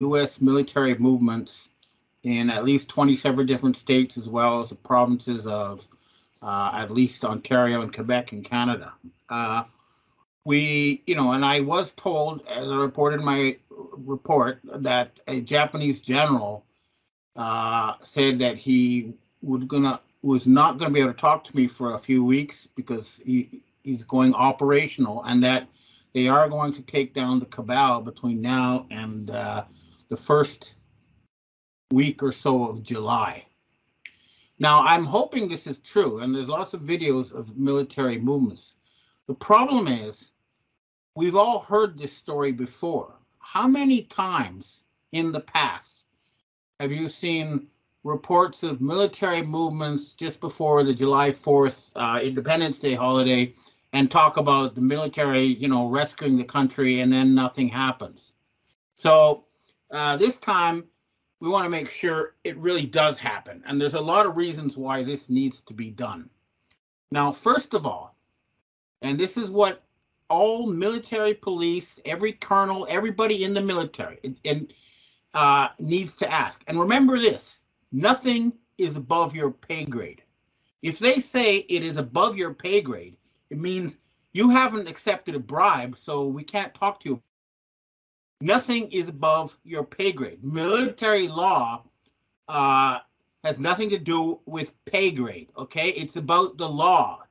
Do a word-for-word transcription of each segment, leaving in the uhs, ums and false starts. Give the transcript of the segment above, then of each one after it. U S military movements in at least twenty-seven different states, as well as the provinces of uh, at least Ontario and Quebec in Canada. Uh, we, you know, and I was told, as I reported in my report, that a Japanese general uh, said that he would gonna was not going to be able to talk to me for a few weeks because he he's going operational, and that they are going to take down the cabal between now and uh, the first week or so of July. Now, I'm hoping this is true, and there's lots of videos of military movements. The problem is, we've all heard this story before. How many times in the past have you seen reports of military movements just before the July fourth uh, Independence Day holiday, and talk about the military, you know, rescuing the country, and then nothing happens? So uh, this time we want to make sure it really does happen. And there's a lot of reasons why this needs to be done. Now, first of all, and this is what all military police, every colonel, everybody in the military and, and, uh, needs to ask. And remember this, nothing is above your pay grade. If they say it is above your pay grade, it means you haven't accepted a bribe, so we can't talk to you. Nothing is above your pay grade. Military law uh, has nothing to do with pay grade, okay? It's about the law.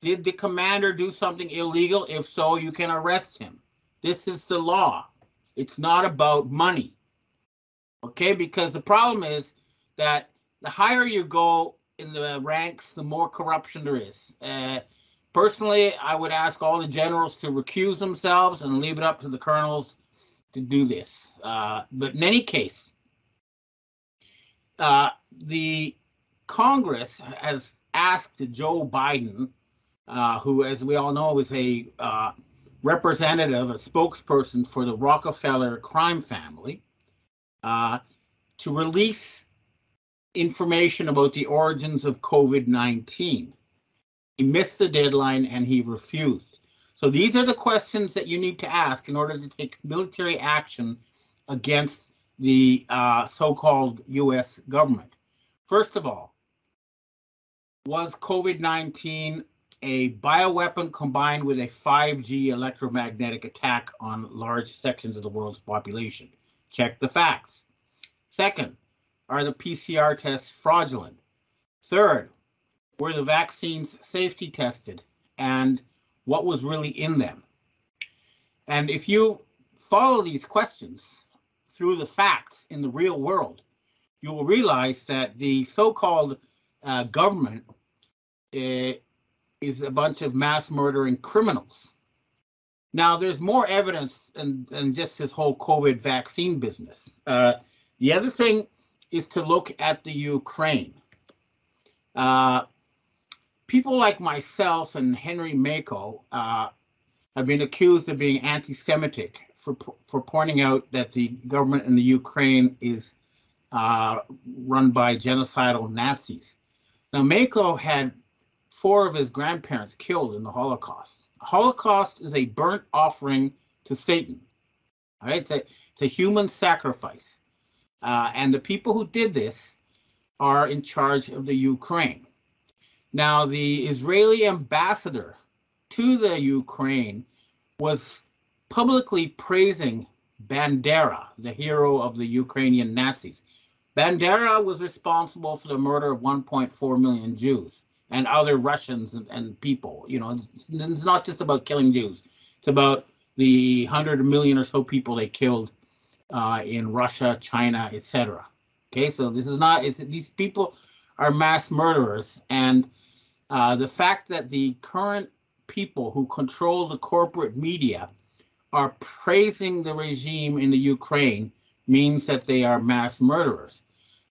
Did the commander do something illegal? If so, you can arrest him. This is the law. It's not about money, okay? Because the problem is that the higher you go in the ranks, the more corruption there is. Uh, Personally, I would ask all the generals to recuse themselves and leave it up to the colonels to do this. Uh, but in any case, uh, the Congress has asked Joe Biden, uh, who, as we all know, is a uh, representative, a spokesperson for the Rockefeller crime family, uh, to release information about the origins of COVID nineteen. He missed the deadline and he refused. So these are the questions that you need to ask in order to take military action against the uh, so-called U S government. First of all, was COVID nineteen a bioweapon combined with a five G electromagnetic attack on large sections of the world's population? Check the facts. Second, are the P C R tests fraudulent? Third, were the vaccines safety tested, and what was really in them? And if you follow these questions through the facts in the real world, you will realize that the so-called uh, government uh, is a bunch of mass murdering criminals. Now, there's more evidence than, than just this whole COVID vaccine business. Uh, the other thing is to look at the Ukraine. Uh, People like myself and Henry Mako uh, have been accused of being anti-Semitic for for pointing out that the government in the Ukraine is uh, run by genocidal Nazis. Now, Mako had four of his grandparents killed in the Holocaust. The Holocaust is a burnt offering to Satan. All right, it's a, it's a human sacrifice, uh, and the people who did this are in charge of the Ukraine. Now, the Israeli ambassador to the Ukraine was publicly praising Bandera, the hero of the Ukrainian Nazis. Bandera was responsible for the murder of one point four million Jews and other Russians and, and people. You know, it's, it's not just about killing Jews. It's about the one hundred million or so people they killed uh, in Russia, China, et cetera. Okay, so this is not, it's these people are mass murderers, and uh, the fact that the current people who control the corporate media are praising the regime in the Ukraine means that they are mass murderers.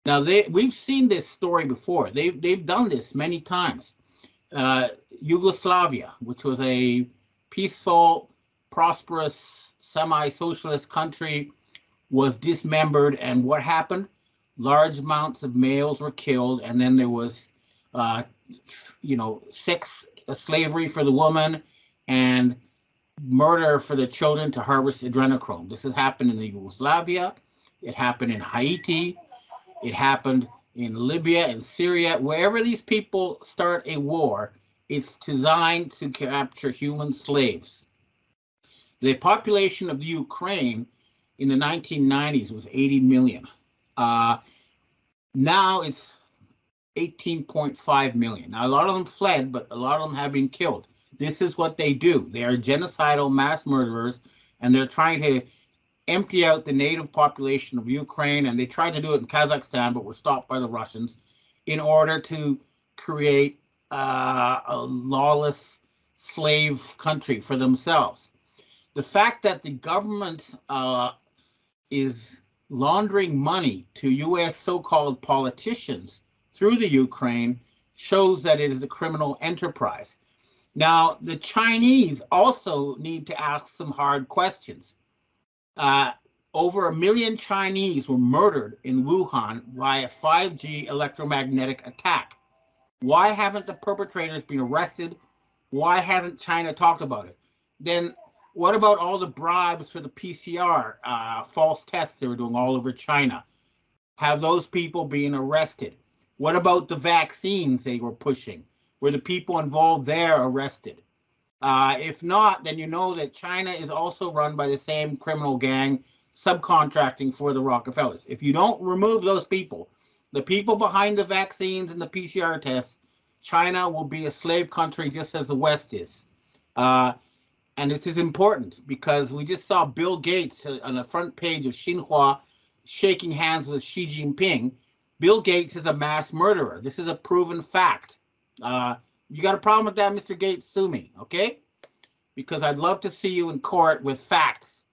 Now, they, we've seen this story before. They've, they've done this many times. Uh, Yugoslavia, which was a peaceful, prosperous, semi-socialist country, was dismembered, and what happened? Large amounts of males were killed, and then there was, uh, you know, sex uh, slavery for the woman and murder for the children to harvest adrenochrome. This has happened in the Yugoslavia. It happened in Haiti. It happened in Libya and Syria. Wherever these people start a war, it's designed to capture human slaves. The population of Ukraine in the nineteen nineties was eighty million. Uh, now it's eighteen point five million. Now, a lot of them fled, but a lot of them have been killed. This is what they do. They are genocidal mass murderers, and they're trying to empty out the native population of Ukraine, and they tried to do it in Kazakhstan, but were stopped by the Russians in order to create uh, a lawless slave country for themselves. The fact that the government uh, is laundering money to U S so-called politicians through the Ukraine shows that it is a criminal enterprise. Now, the Chinese also need to ask some hard questions. Uh, over a million Chinese were murdered in Wuhan by a five G electromagnetic attack. Why haven't the perpetrators been arrested? Why hasn't China talked about it? Then what about all the bribes for the P C R uh, false tests they were doing all over China? Have those people been arrested? What about the vaccines they were pushing? Were the people involved there arrested? Uh, if not, then you know that China is also run by the same criminal gang subcontracting for the Rockefellers. If you don't remove those people, the people behind the vaccines and the P C R tests, China will be a slave country just as the West is. Uh, and this is important because we just saw Bill Gates on the front page of Xinhua shaking hands with Xi Jinping. Bill Gates is a mass murderer. This is a proven fact. Uh, you got a problem with that, Mister Gates, sue me, okay? Because I'd love to see you in court with facts.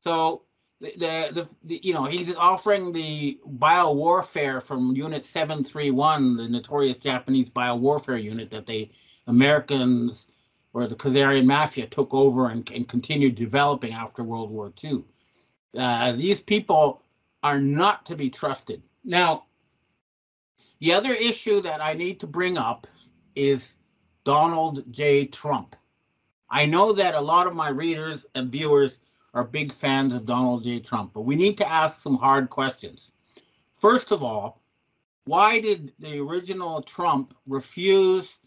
So, the, the, the you know, he's offering the biowarfare from Unit seven three one, the notorious Japanese biowarfare unit that the Americans or the Khazarian Mafia took over and, and continued developing after World War Two. Uh, these people are not to be trusted. Now, the other issue that I need to bring up is Donald J. Trump. I know that a lot of my readers and viewers are big fans of Donald J. Trump, but we need to ask some hard questions. First of all, why did the original Trump refuse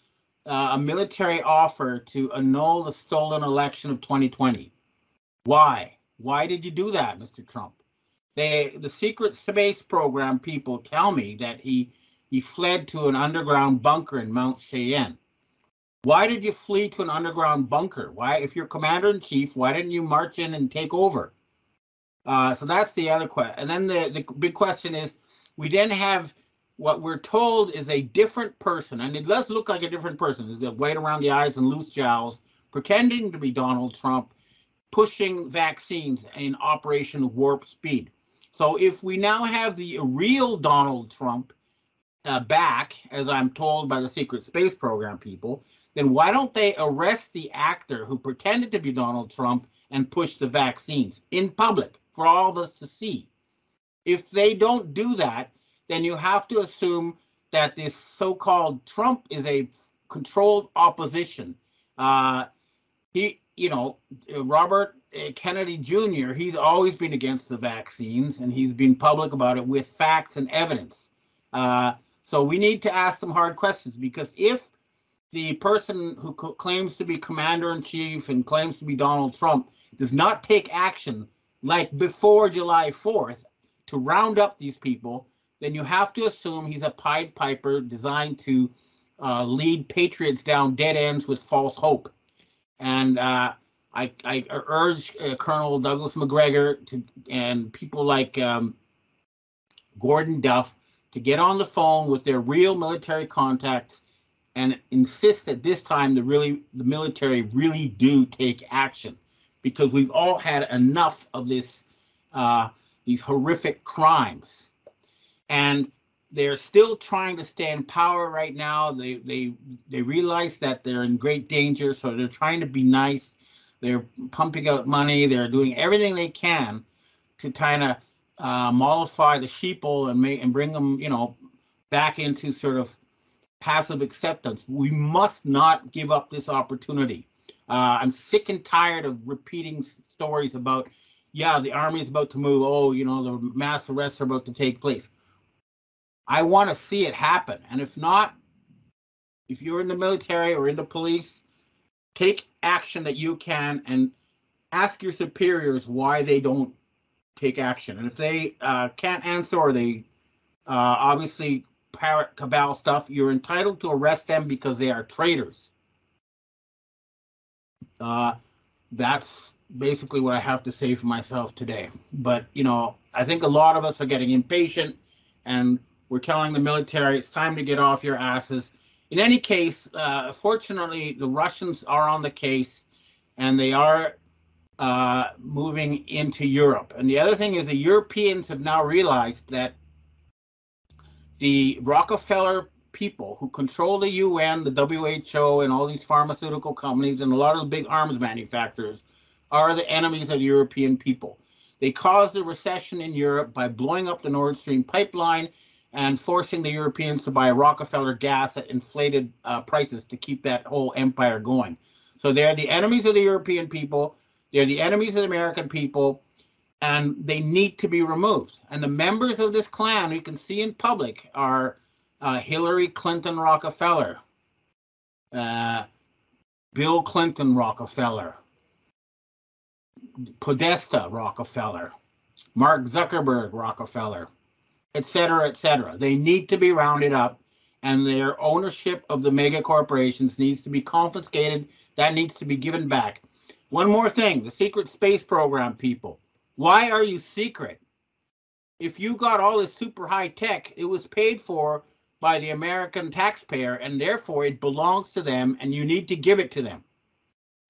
uh, a military offer to annul the stolen election of twenty twenty? Why? Why did you do that, Mister Trump? They, the secret space program people tell me that he He fled to an underground bunker in Mount Cheyenne. Why did you flee to an underground bunker? Why, if you're commander-in-chief, why didn't you march in and take over? Uh, so that's the other question. And then the, the big question is, we then have what we're told is a different person, and it does look like a different person. It's got white around the eyes and loose jowls, pretending to be Donald Trump, pushing vaccines in Operation Warp Speed. So if we now have the real Donald Trump, Uh, back, as I'm told by the secret space program people, then why don't they arrest the actor who pretended to be Donald Trump and push the vaccines in public for all of us to see? If they don't do that, then you have to assume that this so-called Trump is a controlled opposition. Uh, he, you know, Robert Kennedy Junior, he's always been against the vaccines, and he's been public about it with facts and evidence. Uh, So we need to ask some hard questions, because if the person who co claims to be commander-in-chief and claims to be Donald Trump does not take action like before July fourth to round up these people, then you have to assume he's a Pied Piper designed to uh, lead patriots down dead ends with false hope. And uh, I, I urge uh, Colonel Douglas McGregor to, and people like um, Gordon Duff, to get on the phone with their real military contacts and insist that this time the really the military really do take action, because we've all had enough of this uh, these horrific crimes. And they're still trying to stay in power right now. They they they realize that they're in great danger, so they're trying to be nice. They're pumping out money. They're doing everything they can to kind of Uh, mollify the sheeple and make and bring them, you know, back into sort of passive acceptance. We must not give up this opportunity. Uh, I'm sick and tired of repeating stories about yeah, the army is about to move. Oh, you know, the mass arrests are about to take place. I want to see it happen. And if not, if you're in the military or in the police, take action that you can and ask your superiors why they don't take action. And if they uh, can't answer or they uh, obviously parrot cabal stuff, you're entitled to arrest them because they are traitors. Uh, that's basically what I have to say for myself today. But, you know, I think a lot of us are getting impatient and we're telling the military it's time to get off your asses. In any case, uh, fortunately, the Russians are on the case and they are uh, moving into Europe. And the other thing is the Europeans have now realized that the Rockefeller people who control the U N, the W H O, and all these pharmaceutical companies and a lot of the big arms manufacturers are the enemies of the European people. They caused the recession in Europe by blowing up the Nord Stream pipeline and forcing the Europeans to buy Rockefeller gas at inflated uh, prices to keep that whole empire going. So they're the enemies of the European people. They're the enemies of the American people, and they need to be removed. And the members of this clan you can see in public are uh, Hillary Clinton Rockefeller, uh, Bill Clinton Rockefeller, Podesta Rockefeller, Mark Zuckerberg Rockefeller, et cetera, et cetera. They need to be rounded up, and their ownership of the mega corporations needs to be confiscated. That needs to be given back. One more thing, the secret space program people. Why are you secret? If you got all this super high tech, it was paid for by the American taxpayer, and therefore it belongs to them, and you need to give it to them.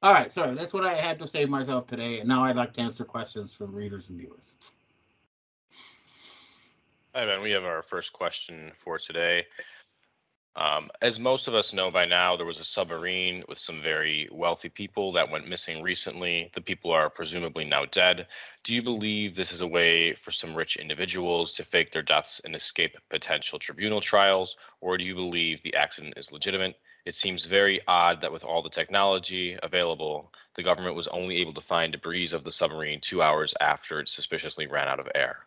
All right, sorry, that's what I had to say myself today, and now I'd like to answer questions from readers and viewers. Hi, Ben. We have our first question for today. Um, as most of us know by now, there was a submarine with some very wealthy people that went missing recently. The people are presumably now dead. Do you believe this is a way for some rich individuals to fake their deaths and escape potential tribunal trials, or do you believe the accident is legitimate? It seems very odd that with all the technology available, the government was only able to find debris of the submarine two hours after it suspiciously ran out of air.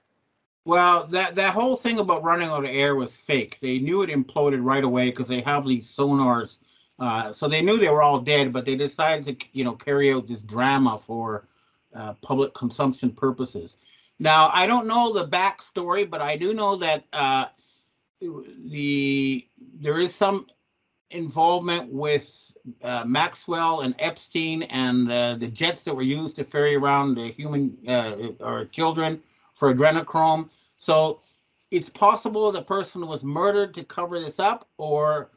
Well, that, that whole thing about running out of air was fake. They knew it imploded right away because they have these sonars. Uh, so they knew they were all dead, but they decided to, you know, carry out this drama for uh, public consumption purposes. Now, I don't know the backstory, but I do know that uh, the there is some involvement with uh, Maxwell and Epstein and uh, the jets that were used to ferry around the human uh, or children for adrenochrome. So it's possible the person was murdered to cover this up or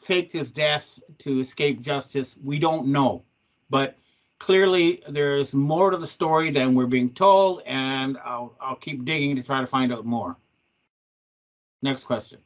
faked his death to escape justice. We don't know. But clearly there's more to the story than we're being told, and I'll, I'll keep digging to try to find out more. Next question.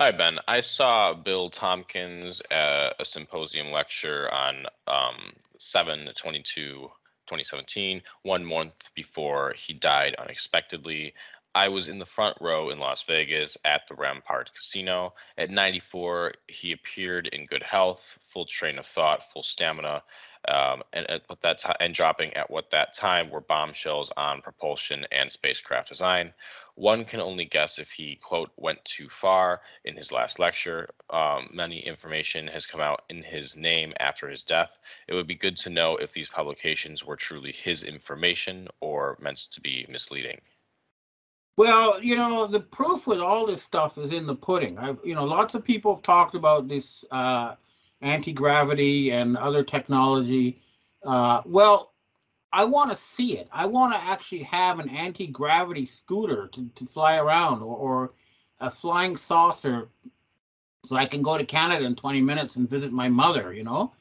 Hi, Ben. I saw Bill Tompkins at a symposium lecture on um, seven twenty-two twenty seventeen, one month before he died unexpectedly. I was in the front row in Las Vegas at the Rampart Casino. At ninety-four, he appeared in good health, full train of thought, full stamina, um, and, at what that and dropping at what that time were bombshells on propulsion and spacecraft design. One can only guess if he, quote, went too far in his last lecture. Um, many information has come out in his name after his death. It would be good to know if these publications were truly his information or meant to be misleading. Well, you know, the proof with all this stuff is in the pudding. I've, you know, lots of people have talked about this uh, anti-gravity and other technology. Uh, well, I want to see it. I want to actually have an anti-gravity scooter to, to fly around, or, or a flying saucer so I can go to Canada in twenty minutes and visit my mother, you know,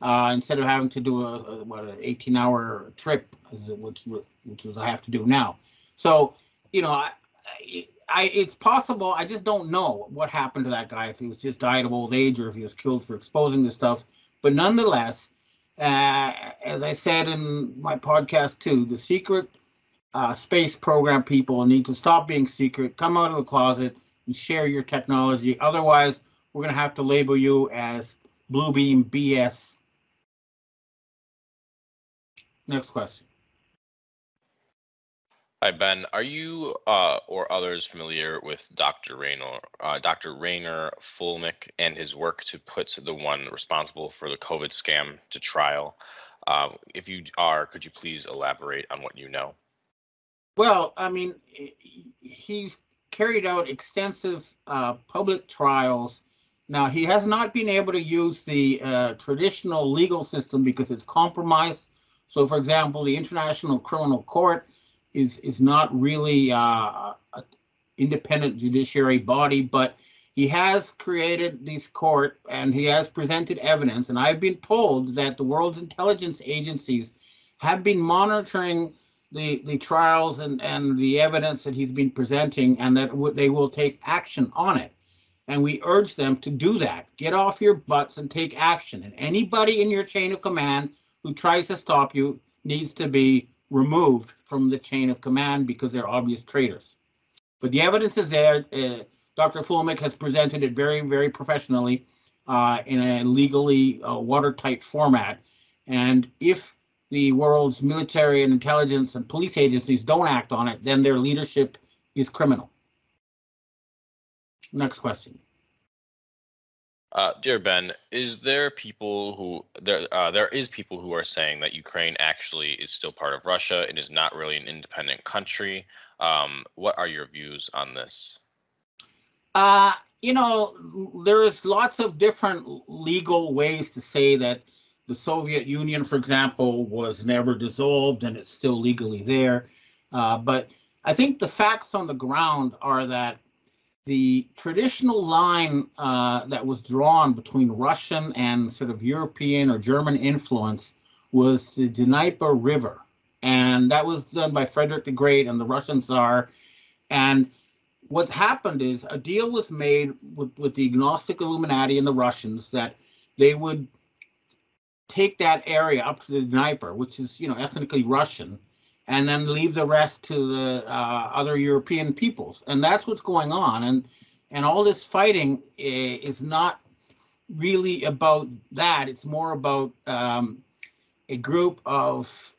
uh, instead of having to do a, a what, an eighteen hour trip, which, which is what I have to do now. So, you know, I, I, it's possible. I just don't know what happened to that guy, if he was just died of old age or if he was killed for exposing this stuff. But nonetheless, uh, as I said in my podcast too, the secret uh, space program people need to stop being secret, come out of the closet and share your technology. Otherwise, we're going to have to label you as Blue Beam B S. Next question. Hi, Ben. Are you uh, or others familiar with Doctor Reiner, uh, Doctor Reiner Fuellmich and his work to put the one responsible for the COVID scam to trial? Uh, if you are, could you please elaborate on what you know? Well, I mean, he's carried out extensive uh, public trials. Now, he has not been able to use the uh, traditional legal system because it's compromised. So, for example, the International Criminal Court is is not really uh, an independent judiciary body, but he has created this court and he has presented evidence. And I've been told that the world's intelligence agencies have been monitoring the the trials and, and the evidence that he's been presenting, and that w they will take action on it. And we urge them to do that. Get off your butts and take action. And anybody in your chain of command who tries to stop you needs to be removed from the chain of command because they're obvious traitors. But the evidence is there. Uh, Doctor Fuellmich has presented it very, very professionally uh, in a legally uh, watertight format. And if the world's military and intelligence and police agencies don't act on it, then their leadership is criminal. Next question. Uh, dear Ben, is there people who there uh, there is people who are saying that Ukraine actually is still part of Russia and is not really an independent country. Um, what are your views on this? Uh, you know, there is lots of different legal ways to say that the Soviet Union, for example, was never dissolved and it's still legally there. Uh, but I think the facts on the ground are that the traditional line uh, that was drawn between Russian and sort of European or German influence was the Dnieper River. And that was done by Frederick the Great and the Russian Tsar. And what happened is a deal was made with, with the agnostic Illuminati and the Russians that they would take that area up to the Dnieper, which is, you know, ethnically Russian, and then leave the rest to the uh, other European peoples. And that's what's going on. And and all this fighting is not really about that. It's more about um, a group of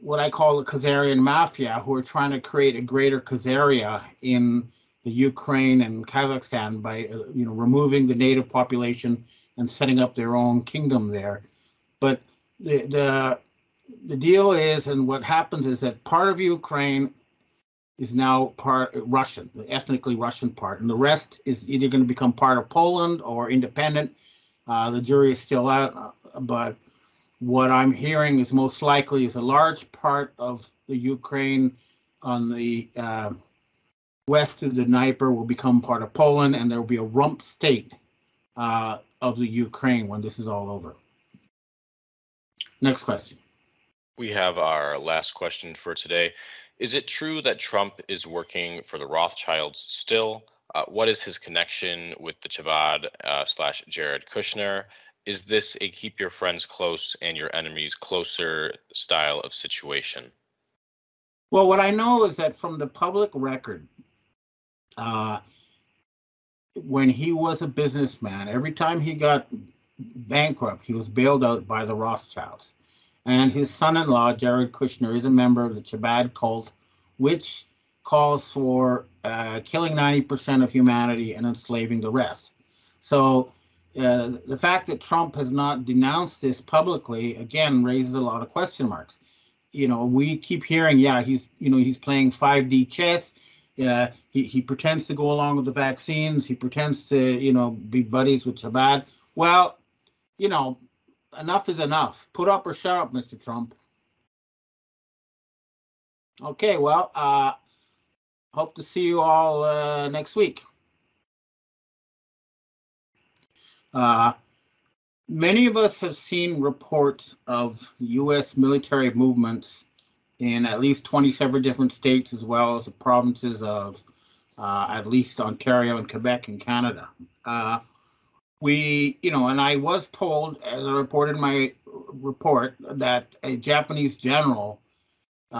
what I call the Khazarian Mafia, who are trying to create a greater Khazaria in the Ukraine and Kazakhstan by uh, you know removing the native population and setting up their own kingdom there. But the the The deal is, and what happens is that part of Ukraine is now part Russian, the ethnically Russian part, and the rest is either going to become part of Poland or independent. Uh, the jury is still out, but what I'm hearing is most likely is a large part of the Ukraine on the uh, west of the Dnieper will become part of Poland, and there will be a rump state uh, of the Ukraine when this is all over. Next question. We have our last question for today. Is it true that Trump is working for the Rothschilds still? Uh, what is his connection with the Chabad uh, slash Jared Kushner? Is this a keep your friends close and your enemies closer style of situation? Well, what I know is that from the public record, uh, when he was a businessman, every time he got bankrupt, he was bailed out by the Rothschilds. And his son-in-law, Jared Kushner, is a member of the Chabad cult, which calls for uh, killing ninety percent of humanity and enslaving the rest. So uh, the fact that Trump has not denounced this publicly, again, raises a lot of question marks. You know, we keep hearing, yeah, he's, you know, he's playing five D chess. Uh, he, he pretends to go along with the vaccines. He pretends to, you know, be buddies with Chabad. Well, you know, enough is enough. Put up or shut up, Mister Trump. Okay, well, uh, hope to see you all uh, next week. Uh, many of us have seen reports of U S military movements in at least twenty-seven different states, as well as the provinces of uh, at least Ontario and Quebec in Canada. Uh, We, you know, and I was told, as I reported in my report, that a Japanese general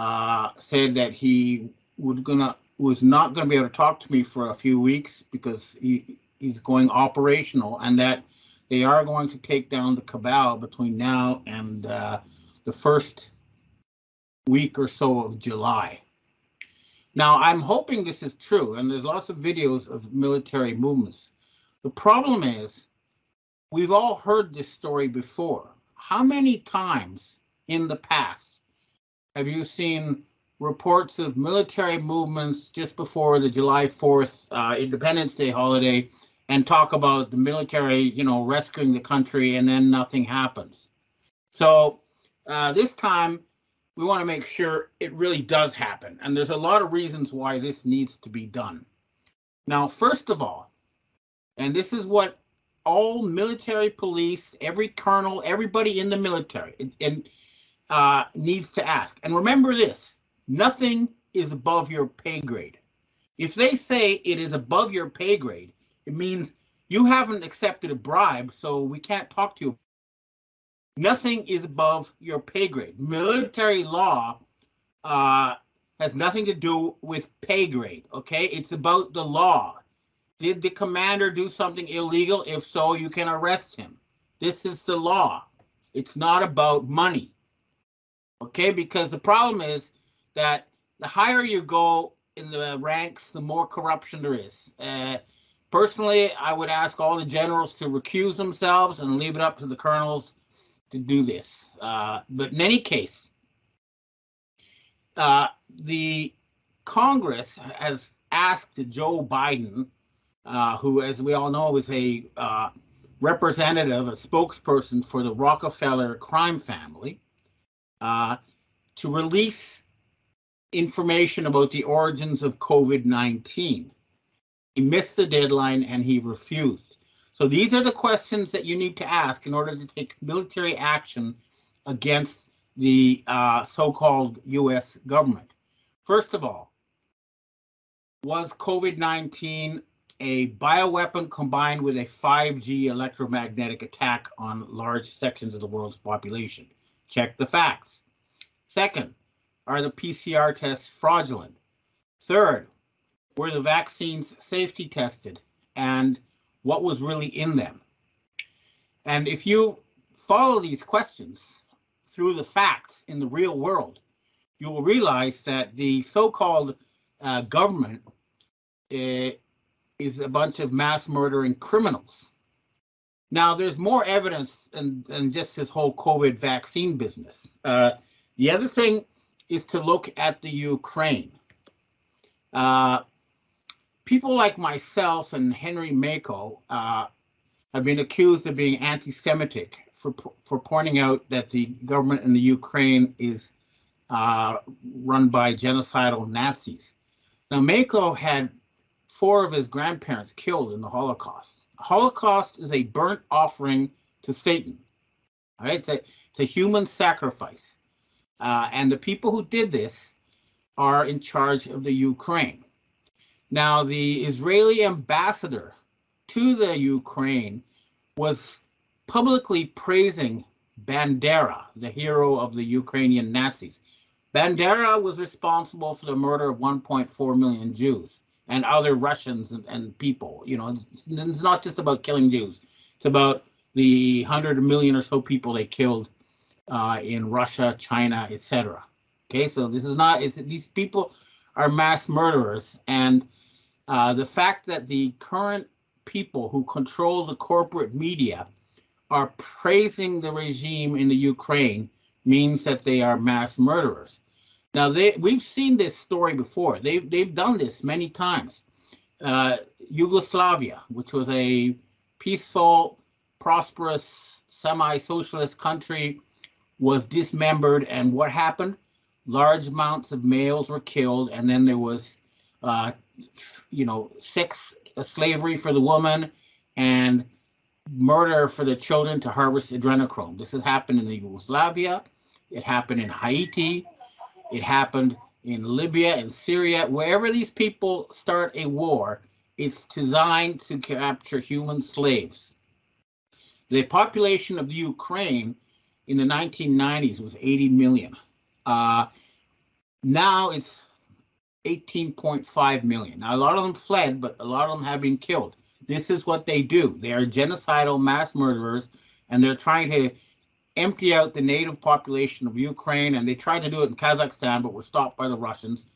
uh, said that he would gonna was not going to be able to talk to me for a few weeks because he, he's going operational, and that they are going to take down the cabal between now and uh, the first week or so of July. Now, I'm hoping this is true, and there's lots of videos of military movements. The problem is, we've all heard this story before. How many times in the past have you seen reports of military movements just before the July fourth uh, Independence Day holiday, and talk about the military, you know, rescuing the country, and then nothing happens? So uh, this time, we want to make sure it really does happen. And there's a lot of reasons why this needs to be done. Now, first of all, and this is what all military police, every colonel, everybody in the military and, and, uh, needs to ask. And remember this, nothing is above your pay grade. If they say it is above your pay grade, it means you haven't accepted a bribe, so we can't talk to you. Nothing is above your pay grade. Military law uh, has nothing to do with pay grade, okay? It's about the law. Did the commander do something illegal? If so, you can arrest him. This is the law. It's not about money, okay? Because the problem is that the higher you go in the ranks, the more corruption there is. Uh, personally, I would ask all the generals to recuse themselves and leave it up to the colonels to do this. Uh, but in any case, uh, the Congress has asked Joe Biden, uh, who, as we all know, is a uh, representative, a spokesperson for the Rockefeller crime family, uh, to release information about the origins of COVID nineteen. He missed the deadline and he refused. So these are the questions that you need to ask in order to take military action against the uh, so-called U S government. First of all, was COVID nineteen a bioweapon combined with a five G electromagnetic attack on large sections of the world's population? Check the facts. Second, are the P C R tests fraudulent? Third, were the vaccines safety tested, and what was really in them? And if you follow these questions through the facts in the real world, you will realize that the so-called uh, government uh, is a bunch of mass murdering criminals. Now, there's more evidence than, than just this whole COVID vaccine business. Uh, the other thing is to look at the Ukraine. Uh, People like myself and Henry Mako uh, have been accused of being anti-Semitic for for pointing out that the government in the Ukraine is uh, run by genocidal Nazis. Now, Mako had four of his grandparents killed in the Holocaust. The Holocaust is a burnt offering to Satan. All right, it's a, it's a human sacrifice. Uh, and the people who did this are in charge of the Ukraine. Now, the Israeli ambassador to the Ukraine was publicly praising Bandera, the hero of the Ukrainian Nazis. Bandera was responsible for the murder of one point four million Jews and other Russians and, and people. You know, it's, it's not just about killing Jews. It's about the one hundred million or so people they killed uh, in Russia, China, et cetera. Okay, so this is not, it's these people are mass murderers, and uh, the fact that the current people who control the corporate media are praising the regime in the Ukraine means that they are mass murderers. Now, they, we've seen this story before. They've, they've done this many times. Uh, Yugoslavia, which was a peaceful, prosperous, semi-socialist country, was dismembered, and what happened? Large amounts of males were killed, and then there was, uh, you know, sex uh, slavery for the woman and murder for the children to harvest adrenochrome. This has happened in the Yugoslavia. It happened in Haiti. It happened in Libya and Syria. Wherever these people start a war, it's designed to capture human slaves. The population of the Ukraine in the nineteen nineties was eighty million. Uh, now it's eighteen point five million. Now, a lot of them fled, but a lot of them have been killed. This is what they do. They are genocidal mass murderers, and they're trying to empty out the native population of Ukraine, and they tried to do it in Kazakhstan, but were stopped by the Russians.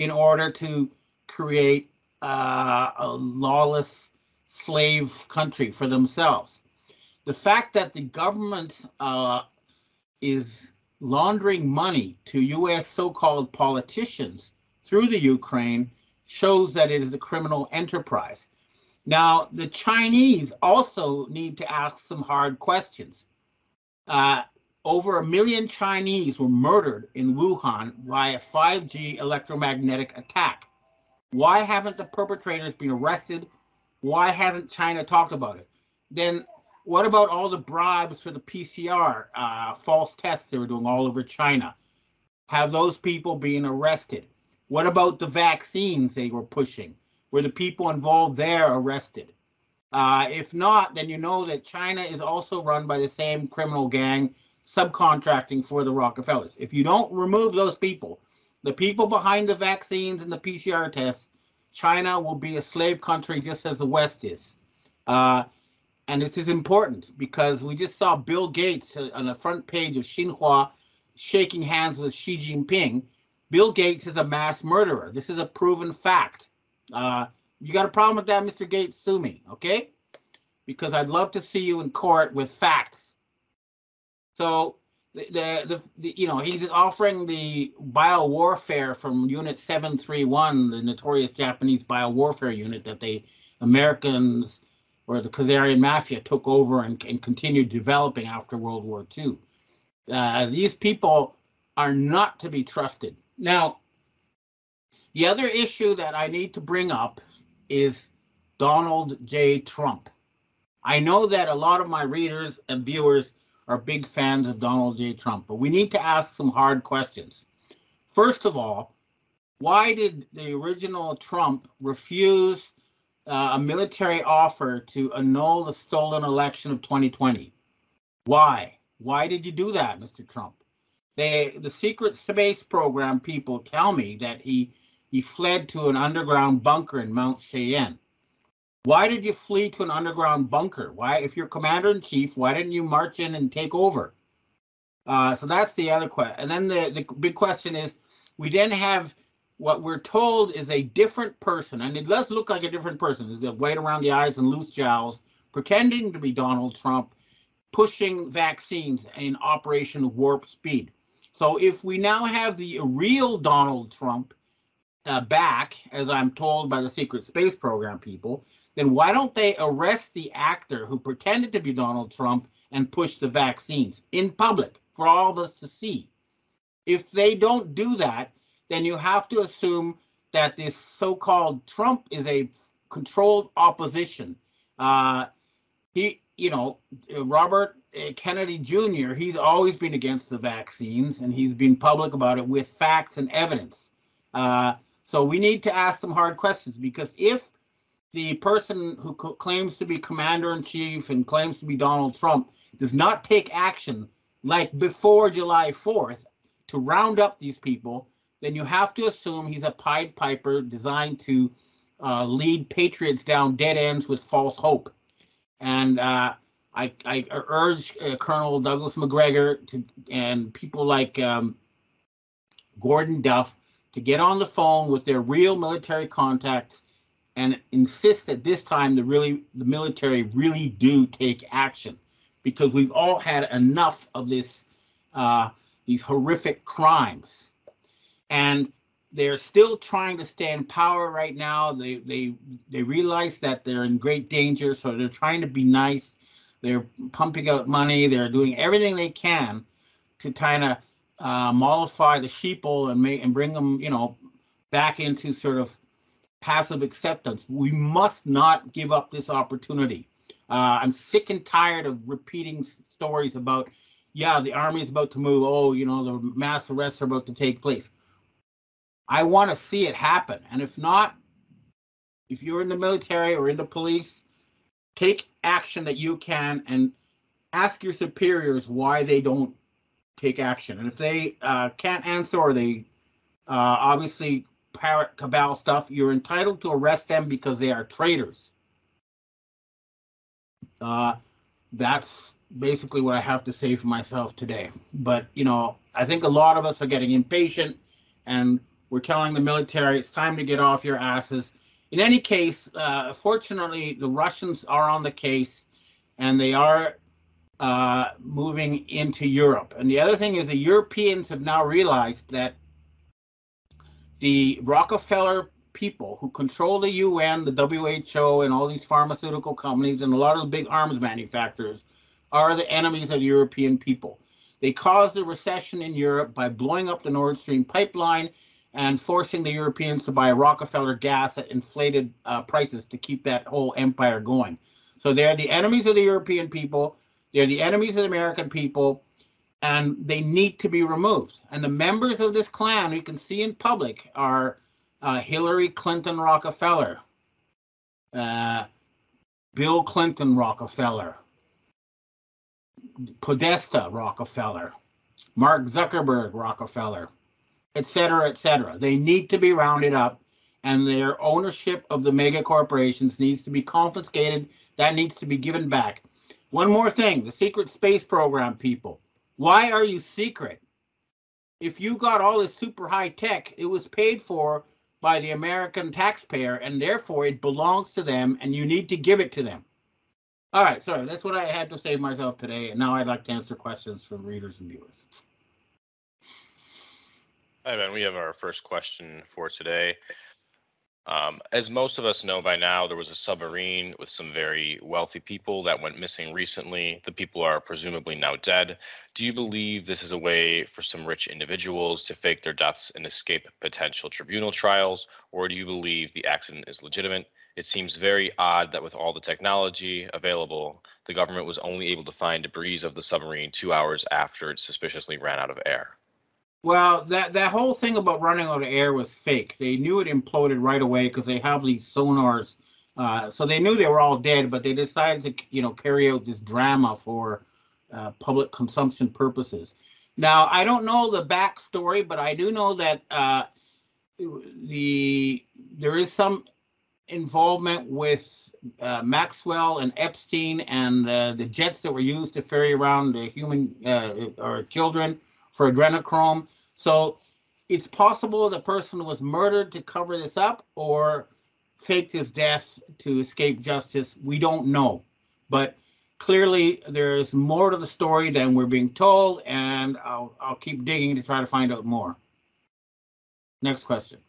in order to create uh, a lawless slave country for themselves. The fact that the government uh, is laundering money to U S so-called politicians through the Ukraine shows that it is a criminal enterprise. Now, the Chinese also need to ask some hard questions. Uh, over a million Chinese were murdered in Wuhan by a five G electromagnetic attack. Why haven't the perpetrators been arrested? Why hasn't China talked about it? Then what about all the bribes for the P C R, uh, false tests they were doing all over China? Have those people been arrested? What about the vaccines they were pushing? Were the people involved there arrested? Uh, if not, then you know that China is also run by the same criminal gang subcontracting for the Rockefellers. If you don't remove those people, the people behind the vaccines and the P C R tests, China will be a slave country just as the West is. Uh, and this is important because we just saw Bill Gates on the front page of Xinhua shaking hands with Xi Jinping. Bill Gates is a mass murderer. This is a proven fact. Uh, you got a problem with that, Mister Gates, sue me, okay? Because I'd love to see you in court with facts. So, the, the, the you know, he's offering the biowarfare from Unit seven three one, the notorious Japanese biowarfare unit that the Americans or the Khazarian Mafia took over and, and continued developing after World War Two. Uh, these people are not to be trusted. Now, the other issue that I need to bring up is Donald J. Trump. I know that a lot of my readers and viewers are big fans of Donald J. Trump, but we need to ask some hard questions. First of all, why did the original Trump refuse uh, a military offer to annul the stolen election of twenty twenty? Why? Why did you do that, Mister Trump? They, the secret space program people tell me that he He fled to an underground bunker in Mount Cheyenne. Why did you flee to an underground bunker? Why, if you're commander-in-chief, why didn't you march in and take over? Uh, so that's the other question. And then the, the big question is, we then have what we're told is a different person, and it does look like a different person. There's the white around the eyes and loose jowls, pretending to be Donald Trump, pushing vaccines in Operation Warp Speed. So if we now have the real Donald Trump, Uh, back, as I'm told by the secret space program people, then why don't they arrest the actor who pretended to be Donald Trump and push the vaccines in public for all of us to see? If they don't do that, then you have to assume that this so-called Trump is a controlled opposition. Uh, he, you know, Robert Kennedy Junior, he's always been against the vaccines, and he's been public about it with facts and evidence. Uh, So we need to ask some hard questions, because if the person who co claims to be commander-in-chief and claims to be Donald Trump does not take action like before July fourth to round up these people, then you have to assume he's a Pied Piper designed to uh, lead patriots down dead ends with false hope. And uh, I, I urge uh, Colonel Douglas McGregor to, and people like um, Gordon Duff, to get on the phone with their real military contacts and insist that this time the really the military really do take action, because we've all had enough of this uh, these horrific crimes. And they're still trying to stay in power right now. They they they realize that they're in great danger, so they're trying to be nice. They're pumping out money. They're doing everything they can to kind of Uh, mollify the sheeple and make and bring them, you know, back into sort of passive acceptance. We must not give up this opportunity. Uh, I'm sick and tired of repeating stories about, yeah, the army is about to move. Oh, you know, the mass arrests are about to take place. I want to see it happen. And if not, if you're in the military or in the police, take action that you can and ask your superiors why they don't take action. And if they uh, can't answer, or they uh, obviously parrot cabal stuff, you're entitled to arrest them because they are traitors. Uh, that's basically what I have to say for myself today. But, you know, I think a lot of us are getting impatient, and We're telling the military it's time to get off your asses. In any case, uh, fortunately, the Russians are on the case, and they are uh, moving into Europe. And the other thing is the Europeans have now realized that the Rockefeller people who control the U N, the W H O, and all these pharmaceutical companies and a lot of the big arms manufacturers are the enemies of the European people. They caused the recession in Europe by blowing up the Nord Stream pipeline and forcing the Europeans to buy Rockefeller gas at inflated uh, prices to keep that whole empire going. So they're the enemies of the European people. They're the enemies of the American people, and they need to be removed. And the members of this clan you can see in public are uh, Hillary Clinton Rockefeller, uh, Bill Clinton Rockefeller, Podesta Rockefeller, Mark Zuckerberg Rockefeller, et cetera, et cetera. They need to be rounded up, and their ownership of the mega corporations needs to be confiscated. That needs to be given back. One more thing, the secret space program, people. Why are you secret? If you got all this super high tech, it was paid for by the American taxpayer, and therefore it belongs to them, and you need to give it to them. All right, sorry, that's what I had to say myself today, and now I'd like to answer questions from readers and viewers. Hi, Ben. We have our first question for today. Um, as most of us know by now, there was a submarine with some very wealthy people that went missing recently. The people are presumably now dead. Do you believe this is a way for some rich individuals to fake their deaths and escape potential tribunal trials, or do you believe the accident is legitimate? It seems very odd that with all the technology available, the government was only able to find debris of the submarine two hours after it suspiciously ran out of air. Well, that, that whole thing about running out of air was fake. They knew it imploded right away because they have these sonars. Uh, so they knew they were all dead, but they decided to, you know, carry out this drama for uh, public consumption purposes. Now, I don't know the backstory, but I do know that uh, the there is some involvement with uh, Maxwell and Epstein and uh, the jets that were used to ferry around the human uh, or children for adrenochrome. So it's possible the person was murdered to cover this up or faked his death to escape justice. We don't know, but clearly there's more to the story than we're being told, and I'll, I'll keep digging to try to find out more. Next question.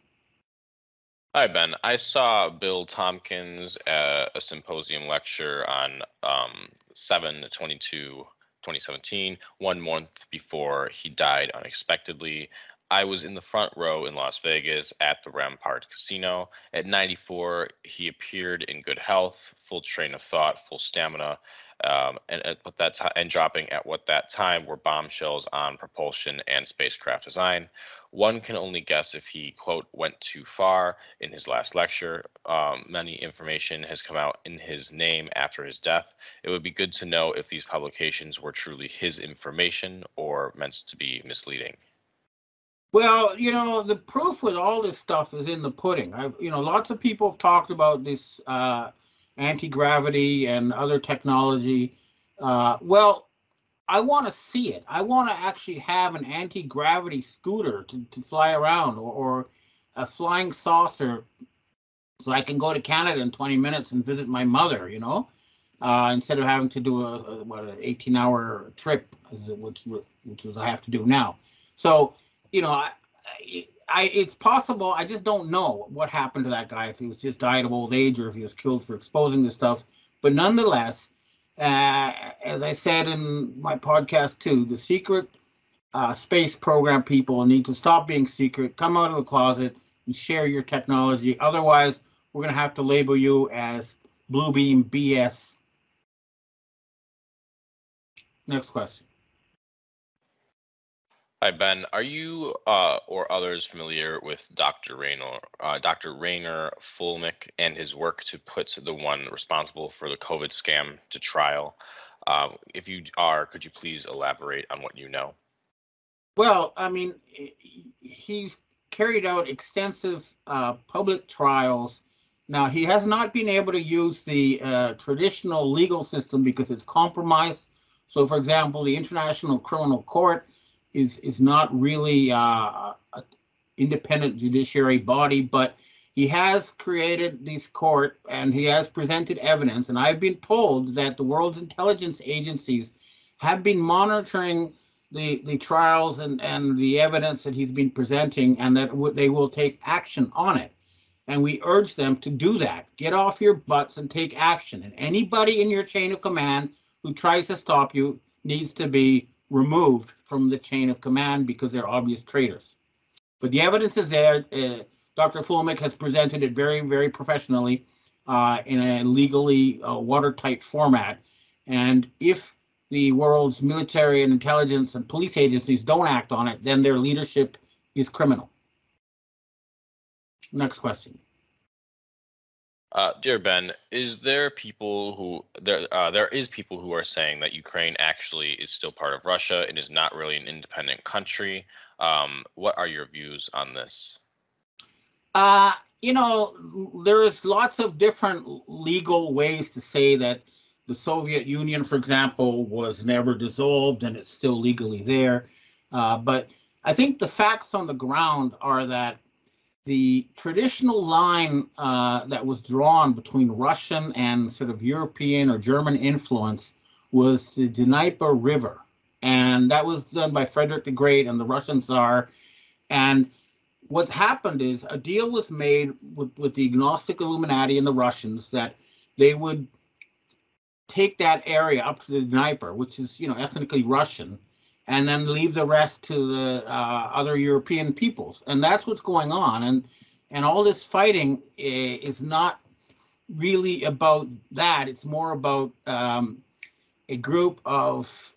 Hi, Ben. I saw Bill Tompkins at a symposium lecture on um, seven twenty-two twenty seventeen, one month before he died unexpectedly. I was in the front row in Las Vegas at the Rampart Casino. At ninety-four, he appeared in good health, full train of thought, full stamina, um, and, at that and dropping at what that time were bombshells on propulsion and spacecraft design. One can only guess if he, quote, went too far in his last lecture. Um, many information has come out in his name after his death. It would be good to know if these publications were truly his information or meant to be misleading. Well, you know, the proof with all this stuff is in the pudding. I, you know, lots of people have talked about this uh, anti-gravity and other technology. Uh, well, I want to see it. I want to actually have an anti-gravity scooter to, to fly around, or, or a flying saucer, so I can go to Canada in twenty minutes and visit my mother, you know, uh, instead of having to do a, a what an eighteen hour trip, which which is I have to do now. So, you know, I, I, it's possible. I just don't know what happened to that guy, if he was just died of old age or if he was killed for exposing this stuff. But nonetheless, uh, as I said in my podcast too, the secret uh, space program people need to stop being secret, come out of the closet and share your technology. Otherwise, we're going to have to label you as Blue Beam B S. Next question. Hi, Ben. Are you uh, or others familiar with Doctor Reiner, uh, Doctor Reiner Fuellmich and his work to put the one responsible for the COVID scam to trial? Uh, if you are, could you please elaborate on what you know? Well, I mean, he's carried out extensive uh, public trials. Now, he has not been able to use the uh, traditional legal system because it's compromised. So, for example, the International Criminal Court is is not really uh, a, independent judiciary body, but he has created this court and he has presented evidence. And I've been told that the world's intelligence agencies have been monitoring the, the trials and, and the evidence that he's been presenting, and that w they will take action on it. And we urge them to do that. Get off your butts and take action. And anybody in your chain of command who tries to stop you needs to be removed from the chain of command because they're obvious traitors. But the evidence is there. Uh, Doctor Fuellmich has presented it very, very professionally uh, in a legally uh, watertight format. And if the world's military and intelligence and police agencies don't act on it, then their leadership is criminal. Next question. Uh, dear Ben, is there people who there uh, there is people who are saying that Ukraine actually is still part of Russia and is not really an independent country. Um, what are your views on this? Uh, you know, there is lots of different legal ways to say that the Soviet Union, for example, was never dissolved and it's still legally there. Uh, but I think the facts on the ground are that the traditional line uh, that was drawn between Russian and sort of European or German influence was the Dnieper River. And that was done by Frederick the Great and the Russian Tsar. And what happened is a deal was made with, with the agnostic Illuminati and the Russians that they would take that area up to the Dnieper, which is, you know, ethnically Russian, and then leave the rest to the uh, other European peoples. And that's what's going on. And and all this fighting is not really about that. It's more about um, a group of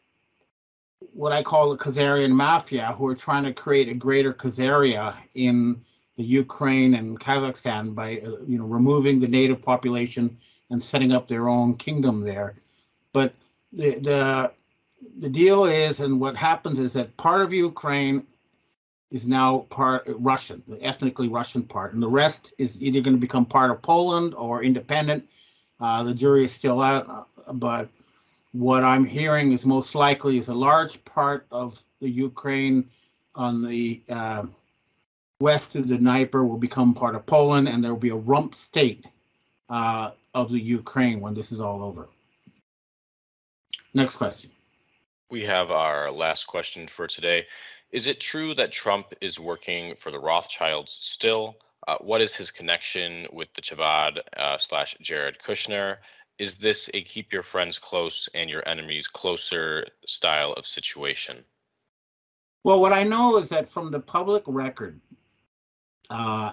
what I call the Khazarian Mafia, who are trying to create a greater Khazaria in the Ukraine and Kazakhstan by uh, you know, removing the native population and setting up their own kingdom there. But the the The deal is, and what happens is that part of Ukraine is now part Russian, the ethnically Russian part, and the rest is either going to become part of Poland or independent. Uh, the jury is still out, but what I'm hearing is most likely is a large part of the Ukraine on the uh, west of the Dnieper will become part of Poland, and there will be a rump state uh, of the Ukraine when this is all over. Next question. We have our last question for today. Is it true that Trump is working for the Rothschilds still? Uh, what is his connection with the Chabad uh, slash Jared Kushner? Is this a keep your friends close and your enemies closer style of situation? Well, what I know is that from the public record, uh,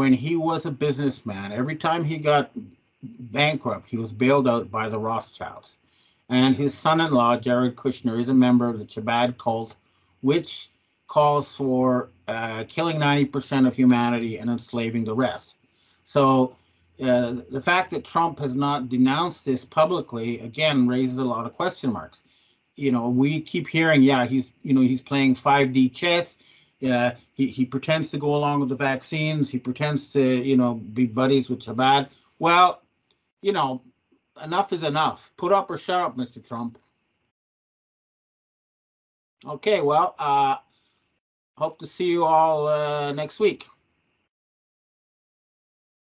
when he was a businessman, every time he got bankrupt, he was bailed out by the Rothschilds. And his son-in-law, Jared Kushner, is a member of the Chabad cult, which calls for uh, killing ninety percent of humanity and enslaving the rest. So uh, the fact that Trump has not denounced this publicly, again, raises a lot of question marks. You know, we keep hearing, yeah, he's, you know, he's playing five D chess. Uh, he, he pretends to go along with the vaccines. He pretends to, you know, be buddies with Chabad. Well, you know, enough is enough. Put up or shut up, Mister Trump. Okay, well, uh, hope to see you all uh, next week.